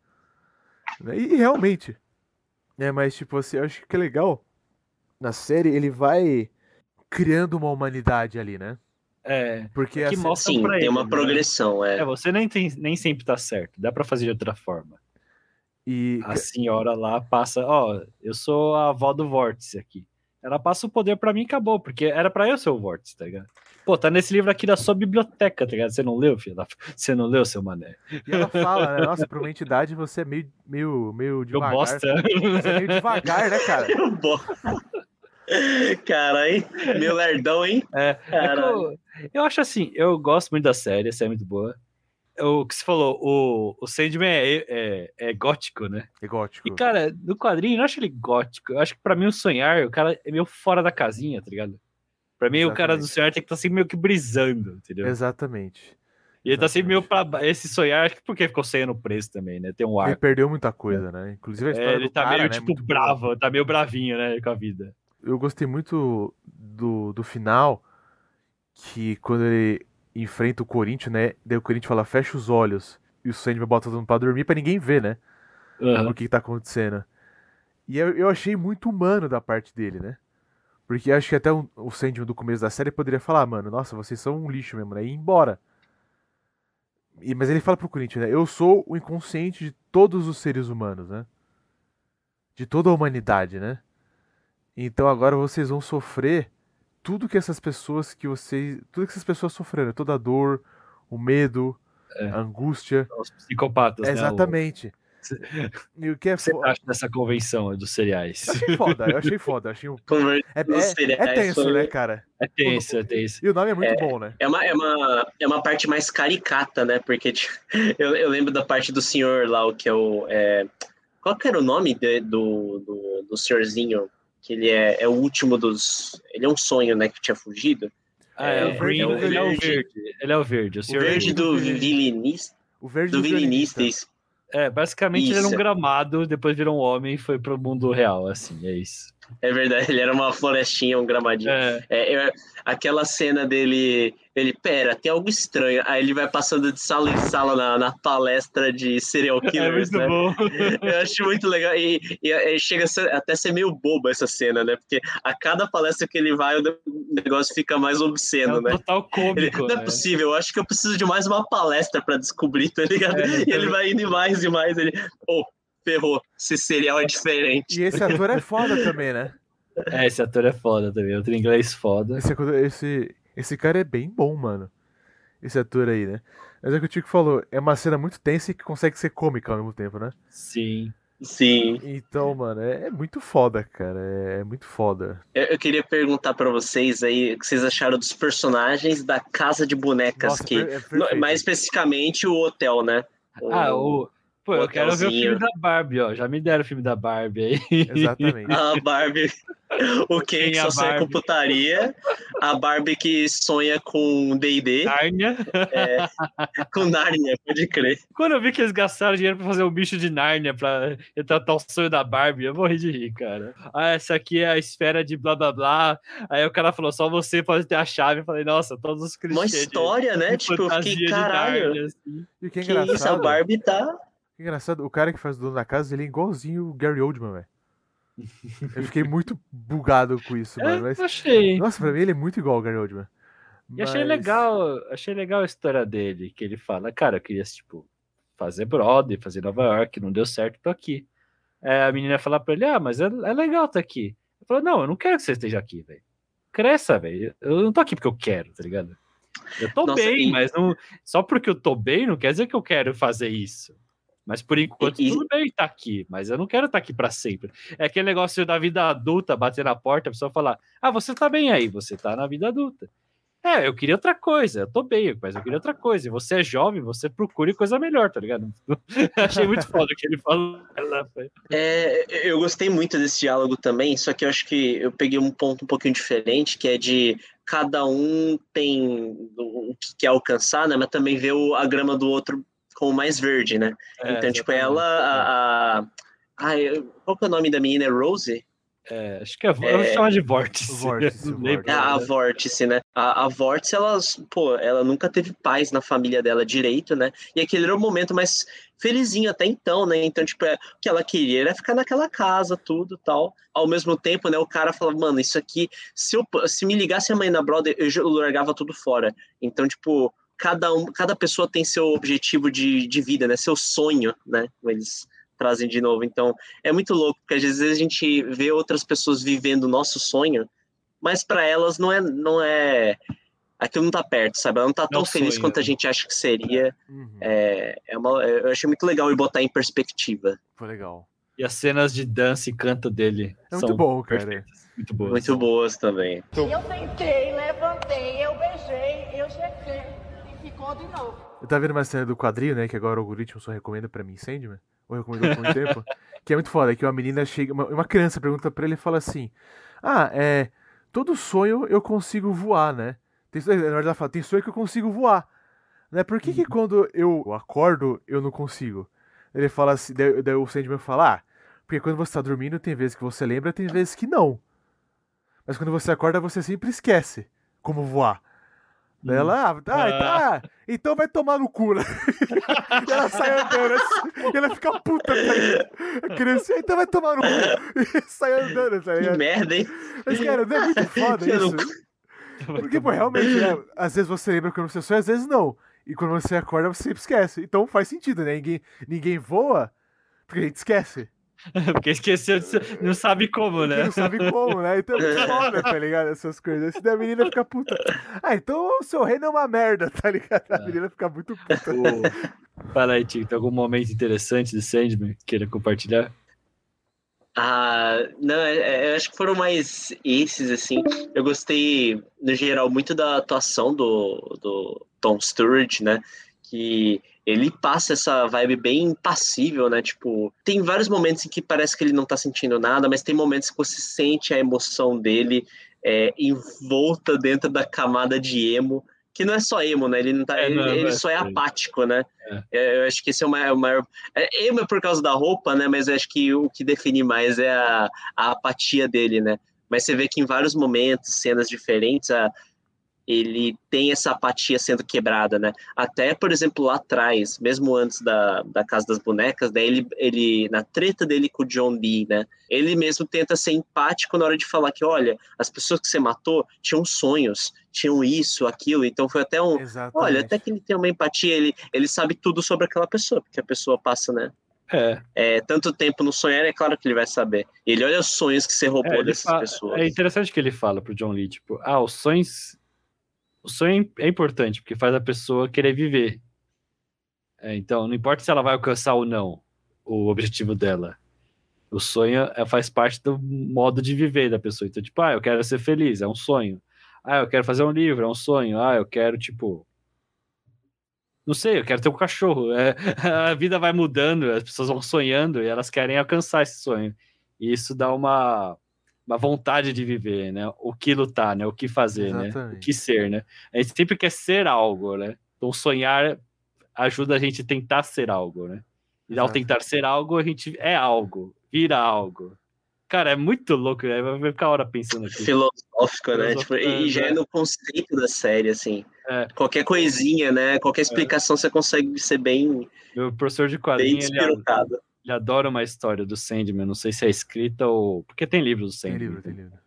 E, e realmente. É, mas, tipo, assim, eu acho que é legal. Na série, ele vai... criando uma humanidade ali, né? É, porque que mal, sim, tem ele, uma né? progressão. É, é você nem, tem, nem sempre tá certo, dá pra fazer de outra forma. E a senhora lá passa, ó, oh, eu sou a avó do Vórtice aqui. Ela passa o poder pra mim e acabou, porque era pra eu ser o Vórtice, tá ligado? Pô, tá nesse livro aqui da sua biblioteca, tá ligado? Você não leu, filho? Você não leu, seu mané? E ela fala, né? Nossa, pra uma entidade você é meio, meio, meio devagar. Eu bosta. Você é meio devagar, né, cara? Eu bosta. Cara, hein? Meu lerdão, hein? É, é eu, eu acho assim, eu gosto muito da série, essa é muito boa. O que você falou, o, o Sandman é, é, é gótico, né? É gótico. E, cara, no quadrinho eu não acho ele gótico. Eu acho que pra mim o sonhar, o cara é meio fora da casinha, tá ligado? Pra mim Exatamente. O cara do sonhar tem que estar sempre meio que brisando, entendeu? Exatamente. E ele Exatamente. Tá sempre meio pra... Esse sonhar, acho que porque ficou sonhando preso também, né? Tem um ar. Ele perdeu muita coisa, né? Inclusive a história é, ele do tá cara, meio, né? tipo, Muito bravo, bom. Tá meio bravinho, né? Com a vida. Eu gostei muito do, do final, que quando ele enfrenta o Corinthians, né? Daí o Corinthians fala, fecha os olhos. E o Sandman bota todo mundo pra dormir pra ninguém ver, né? Uhum. O que, que tá acontecendo. E eu, eu achei muito humano da parte dele, né? Porque acho que até um, o Sandman do começo da série poderia falar, mano, nossa, vocês são um lixo mesmo, né? E ir embora. E, mas ele fala pro Corinthians, né? Eu sou o inconsciente de todos os seres humanos, né? De toda a humanidade, né? Então agora vocês vão sofrer tudo que essas pessoas que vocês... Tudo que essas pessoas sofreram. Toda a dor, o medo, é. a angústia. Os psicopatas, é, né? Exatamente. O, e o que é você fo... acha dessa convenção dos cereais? Eu achei foda, eu achei foda. Eu achei um... é, é, é tenso, foi... né, cara? É tenso, é tenso. E o nome é muito é, bom, né? É uma, é, uma, é uma parte mais caricata, né? Porque eu, eu lembro da parte do senhor lá, o que é o... É... Qual que era o nome de, do, do, do senhorzinho? Que ele é, é o último dos... Ele é um sonho, né? Que tinha fugido. Ah, é, é, o verde, é o, ele é o verde. Ele é o verde. O, o verde do vilinista. O verde do vilinista. É, basicamente isso. Ele era um gramado, depois virou um homem e foi pro mundo real, assim, é isso. É verdade, ele era uma florestinha, um gramadinho. É. É, eu, aquela cena dele... Ele, pera, tem algo estranho. Aí ele vai passando de sala em sala na, na palestra de serial killers, é muito né? Bom. Eu acho muito legal. E, e, e chega a ser, até ser meio boba essa cena, né? Porque a cada palestra que ele vai, o negócio fica mais obsceno, é um né? Total cômico. Ele, não é, é possível, eu acho que eu preciso de mais uma palestra pra descobrir, tá ligado? É, e ele vai indo mais e mais. Ele, oh, ferrou, esse serial é diferente. E esse ator é foda também, né? É, esse ator é foda também. Outro inglês foda. Esse... esse... Esse cara é bem bom, mano. Esse ator aí, né? Mas é o que o Tico falou, é uma cena muito tensa e que consegue ser cômica ao mesmo tempo, né? Sim. Sim. Então, mano, é, é muito foda, cara. É muito foda. Eu, eu queria perguntar pra vocês aí o que vocês acharam dos personagens da Casa de Bonecas. Nossa, que é mais especificamente o hotel, né? O... Ah, o... Pô, eu quero ver o filme da Barbie, ó. Já me deram o filme da Barbie aí. Exatamente. A Barbie, o Ken que só Barbie. Sonha com putaria. A Barbie que sonha com D e D. Nárnia. É, com Nárnia, pode crer. Quando eu vi que eles gastaram dinheiro pra fazer um bicho de Nárnia, pra tratar o sonho da Barbie, eu morri de rir, cara. Ah, essa aqui é a esfera de blá blá blá. Aí o cara falou, só você pode ter a chave. Eu falei, nossa, todos os clichês. Uma história, de, né? De tipo, eu fiquei, caralho. Nárnia, assim. E que engraçado. Que isso, a Barbie tá... Engraçado, o cara que faz o dono da casa, ele é igualzinho o Gary Oldman, velho. Eu fiquei muito bugado com isso, mano. É, mas... achei. Nossa, pra mim ele é muito igual o Gary Oldman. Mas... E achei legal, achei legal a história dele, que ele fala, cara, eu queria, tipo, fazer Broadway, fazer Nova York, não deu certo, tô aqui. É, a menina fala pra ele, ah, mas é, é legal tá aqui. Ele falou, não, eu não quero que você esteja aqui, velho. Cresça, velho. Eu não tô aqui porque eu quero, tá ligado? Eu tô Nossa, bem, e... mas não... só porque eu tô bem não quer dizer que eu quero fazer isso. Mas por enquanto e... tudo bem tá aqui, mas eu não quero estar tá aqui pra sempre. É aquele negócio da vida adulta, bater na porta, a pessoa falar, ah, você tá bem aí, você tá na vida adulta. É, eu queria outra coisa, eu tô bem, mas eu queria outra coisa. E você é jovem, você procure coisa melhor, tá ligado? Achei muito foda o que ele falou. É, eu gostei muito desse diálogo também, só que eu acho que eu peguei um ponto um pouquinho diferente, que é de cada um tem o que quer alcançar, né? Mas também vê a grama do outro com mais verde, né? É, então, tipo, ela... A, a... Ai, qual que é o nome da menina? É Rose? É, acho que é, é... eu chamo de vórtice. Vórtice, vórtice. É, a vórtice, né? A, a vórtice, ela, pô, ela nunca teve paz na família dela direito, né? E aquele era o momento mais felizinho até então, né? Então, tipo, é, o que ela queria era ficar naquela casa, tudo e tal. Ao mesmo tempo, né? O cara falava, mano, isso aqui, se, eu, se me ligasse amanhã na Brother, eu largava tudo fora. Então, tipo, cada, um, cada pessoa tem seu objetivo de, de vida, né? Seu sonho, né? Eles trazem de novo, então é muito louco, porque às vezes a gente vê outras pessoas vivendo o nosso sonho, mas para elas não é, não é, aquilo não tá perto, sabe, ela não tá tão feliz quanto a gente acha que seria. Uhum. é, é uma, eu achei muito legal ele botar em perspectiva. Foi legal. E as cenas de dança e canto dele é muito bom, cara. Perfeitas. Muito boas. Muito boas também. Eu sentei, levantei, eu beijei, eu chequei e ficou de novo. Eu tava vendo uma cena do quadrinho, né, que agora o algoritmo só recomenda pra mim, Sandman. Ou recomendou por um tempo, que é muito foda, que uma menina chega, uma, uma criança pergunta pra ele e fala assim, ah, é, todo sonho eu consigo voar, né? Tem, na verdade ela fala, tem sonho que eu consigo voar, né? Por que que quando eu acordo eu não consigo? Ele fala assim, daí, daí o Sandman fala, ah, porque quando você tá dormindo tem vezes que você lembra, tem vezes que não. Mas quando você acorda você sempre esquece como voar. Daí ela, ah, tá, ah. tá, então vai tomar no cu, né? E ela sai andando, e ela fica puta, tá? A criança, então vai tomar no cu, e sai andando, tá? Que merda, hein? Mas, cara, não é muito foda isso? Porque, pô, realmente, né, às vezes você lembra quando você sonha, às vezes não. E quando você acorda, você sempre esquece. Então faz sentido, né? Ninguém, ninguém voa, porque a gente esquece. Porque esqueceu, de... não sabe como, né? Porque não sabe como, né? Então é foda, tá ligado? Essas coisas. Se da menina fica puta. Ah, então o seu reino é uma merda, tá ligado? A menina fica muito puta. Oh. Fala aí, Tico, tem algum momento interessante de Sandman que queira compartilhar? Ah, não, eu acho que foram mais esses, assim. Eu gostei, no geral, muito da atuação do, do Tom Sturridge, né? Que ele passa essa vibe bem impassível, né? Tipo, tem vários momentos em que parece que ele não tá sentindo nada, mas tem momentos que você sente a emoção dele é, envolta dentro da camada de emo, que não é só emo, né? Ele, não tá, é, ele, não, ele não só é, é apático, né? É. É, eu acho que esse é o maior... O maior é, emo é por causa da roupa, né? Mas eu acho que o que define mais é a, a apatia dele, né? Mas você vê que em vários momentos, cenas diferentes... A, ele tem essa apatia sendo quebrada, né? Até, por exemplo, lá atrás, mesmo antes da, da Casa das Bonecas, né? Ele, ele, na treta dele com o John Dee, né? Ele mesmo tenta ser empático na hora de falar que, olha, as pessoas que você matou tinham sonhos, tinham isso, aquilo, então foi até um... Exatamente. Olha, até que ele tem uma empatia, ele, ele sabe tudo sobre aquela pessoa, porque a pessoa passa, né? É. É, tanto tempo no sonhar, é claro que ele vai saber. Ele olha os sonhos que você roubou é, dessas fala, pessoas. É interessante que ele fala pro John Dee, tipo, ah, os sonhos... O sonho é importante, porque faz a pessoa querer viver. É, então, não importa se ela vai alcançar ou não o objetivo dela. O sonho é, faz parte do modo de viver da pessoa. Então, tipo, ah, eu quero ser feliz, é um sonho. Ah, eu quero fazer um livro, é um sonho. Ah, eu quero, tipo... Não sei, eu quero ter um cachorro. É, a vida vai mudando, as pessoas vão sonhando e elas querem alcançar esse sonho. E isso dá uma... uma vontade de viver, né? O que lutar, né? O que fazer, exatamente, né? O que ser, né? A gente sempre quer ser algo, né? Então sonhar ajuda a gente a tentar ser algo, né? E ao tentar ser algo, a gente é algo, vira algo. Cara, é muito louco, né? Vai ficar a hora pensando aqui. Filosófico, né? Tipo, e já é no conceito da série, assim. É. Qualquer coisinha, né? Qualquer explicação é. Você consegue ser bem... Meu professor de quadrinhos... Ele adora uma história do Sandman, não sei se é escrita ou... Porque tem livro do Sandman. Tem livro, tem livro.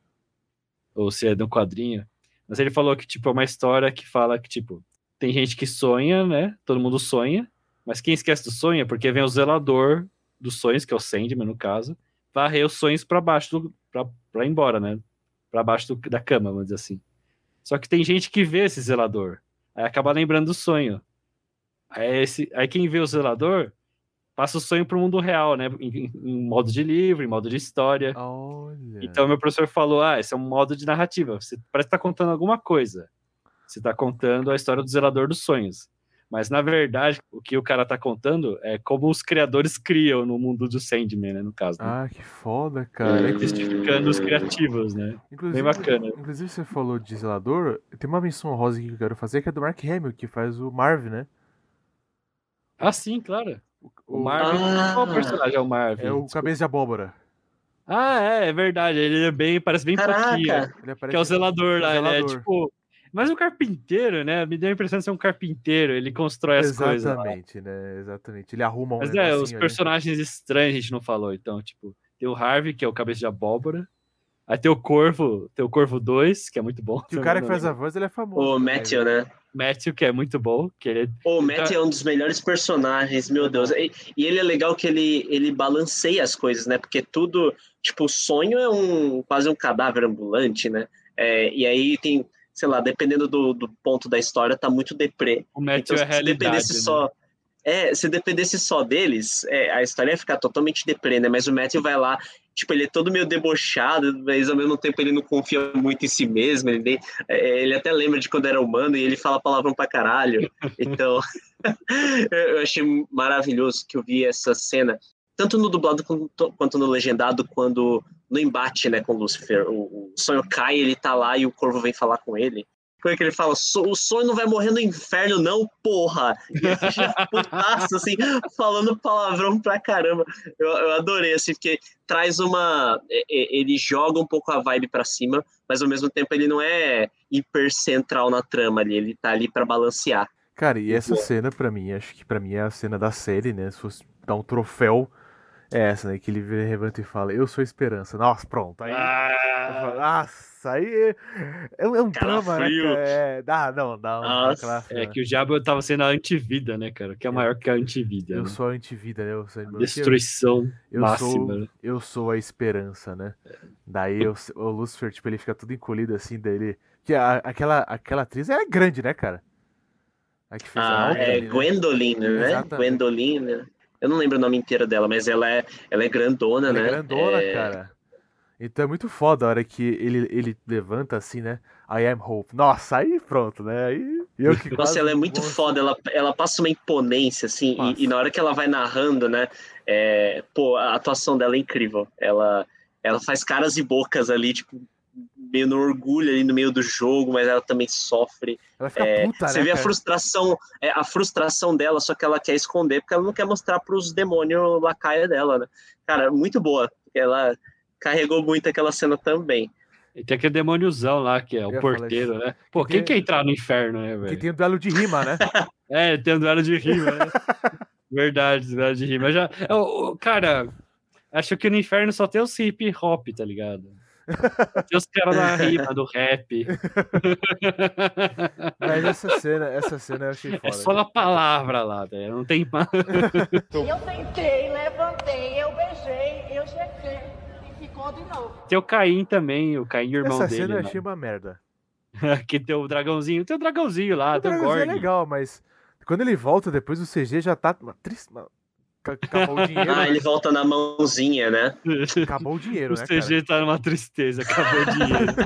Ou se é de um quadrinho. Mas ele falou que, tipo, é uma história que fala que, tipo, tem gente que sonha, né? Todo mundo sonha. Mas quem esquece do sonho é porque vem o zelador dos sonhos, que é o Sandman, no caso, varrer os sonhos pra baixo, do, pra, pra ir embora, né? Pra baixo do, da cama, vamos dizer assim. Só que tem gente que vê esse zelador. Aí acaba lembrando do sonho. Aí, esse, aí quem vê o zelador... Passa o sonho pro mundo real, né? Em, em modo de livro, em modo de história. Olha. Então, meu professor falou, ah, esse é um modo de narrativa. Você parece que tá contando alguma coisa. Você tá contando a história do zelador dos sonhos. Mas, na verdade, o que o cara tá contando é como os criadores criam no mundo do Sandman, né? No caso. Né? Ah, que foda, cara. E justificando os criativos, né? Inclusive, bem bacana. Inclusive, você falou de zelador. Tem uma menção rosa que eu quero fazer, que é do Mark Hamill, que faz o Marv, né? Ah, sim, claro. O Marvin, ah, qual personagem é o Marvin? É o Cabeça de Abóbora. Ah, é, é verdade. Ele é bem, parece bem fofinho. Que é o zelador lá, ele é tipo... Mas o carpinteiro, né? Me deu a impressão de ser um carpinteiro. Ele constrói as coisas. Exatamente, né? Exatamente. Ele arruma um Mas é, os personagens estranhos a gente não falou. Então, tipo, tem o Harvey, que é o cabeça de abóbora. Aí tem o Corvo, tem o Corvo dois, que é muito bom. E o cara que faz a voz, ele é famoso. O Matthew, né? Matthew, que é muito bom. Que ele... O Matthew é um dos melhores personagens, meu Deus. E, e ele é legal que ele, ele balanceia as coisas, né? Porque tudo... Tipo, o sonho é um quase um cadáver ambulante, né? É, e aí tem, sei lá, dependendo do, do ponto da história, tá muito deprê. O Matthew então, é a realidade, se dependesse, né? só, é, se dependesse só deles, é, a história ia ficar totalmente deprê, né? Mas o Matthew vai lá... Tipo, ele é todo meio debochado, mas ao mesmo tempo ele não confia muito em si mesmo. Ele, nem, ele até lembra de quando era humano e ele fala palavrão pra caralho. Então, eu achei maravilhoso que eu vi essa cena, tanto no dublado quanto no legendado, quando no embate, né, com o Lucifer. O, o sonho cai, ele tá lá e o Corvo vem falar com ele. Foi que ele fala, o sonho não vai morrer no inferno não, porra! E ele já putaço, assim, falando palavrão pra caramba. Eu, eu adorei, assim, porque traz uma... Ele joga um pouco a vibe pra cima, mas ao mesmo tempo ele não é hipercentral na trama ali, ele tá ali pra balancear. Cara, e essa cena pra mim, acho que pra mim é a cena da série, né? Se fosse dar um troféu, é essa, né? Que ele levanta e fala, eu sou esperança. Nossa, pronto, aí... Ah, aí é um drama, né, cara? É, dá, não, dá uma Nossa, classe, é né? Que o diabo tava sendo a antivida, né, cara? Que é maior que a antivida. Eu né? sou a antivida, né? Eu sou a destruição eu, máxima. Eu sou, eu sou a esperança, né? É. Daí eu, o Lucifer, tipo, ele fica tudo encolhido assim, dele. Que a, aquela, aquela atriz era grande, né, cara? A que fez ah, a é ali, Gwendoline, né? né? Gwendoline. Eu não lembro o nome inteiro dela, mas ela é, ela é grandona, ela né? É grandona, é... cara. Então é muito foda a hora que ele, ele levanta assim, né? I am hope. Nossa, aí pronto, né? Aí eu que Nossa, ela é muito vou... foda. Ela, ela passa uma imponência, assim. E, e na hora que ela vai narrando, né? É, pô, a atuação dela é incrível. Ela, ela faz caras e bocas ali, tipo, meio no orgulho ali no meio do jogo, mas ela também sofre. Ela fica é, puta, você né, vê cara? a frustração, é, a frustração dela, só que ela quer esconder, porque ela não quer mostrar pros demônios lacaia dela, né? Cara, muito boa. Ela... carregou muito aquela cena também. E tem aquele demôniozão lá, que é o porteiro, né? Pô, quem tem... quer entrar no inferno, né, velho? Que tem um duelo de rima, né? É, tem um duelo de rima, né? Verdade, duelo de rima. Já... Eu, cara, acho que no inferno só tem os hip hop, tá ligado? Tem os caras da rima, do rap. Mas essa cena, essa cena eu achei foda. É só na palavra lá, velho. Não tem... Eu sentei, levantei, eu beijei, eu chequei. Tem o Caim também, o Caim, irmão dele. Essa cena dele, eu achei né? uma merda. Que tem o dragãozinho, tem o dragãozinho lá, o tem o Gorg. O dragãozinho é legal, mas quando ele volta depois o C G já tá... Acabou o dinheiro. Ah, ele volta na mãozinha, né? Acabou o dinheiro, o né, O C G cara? tá numa tristeza, acabou o dinheiro.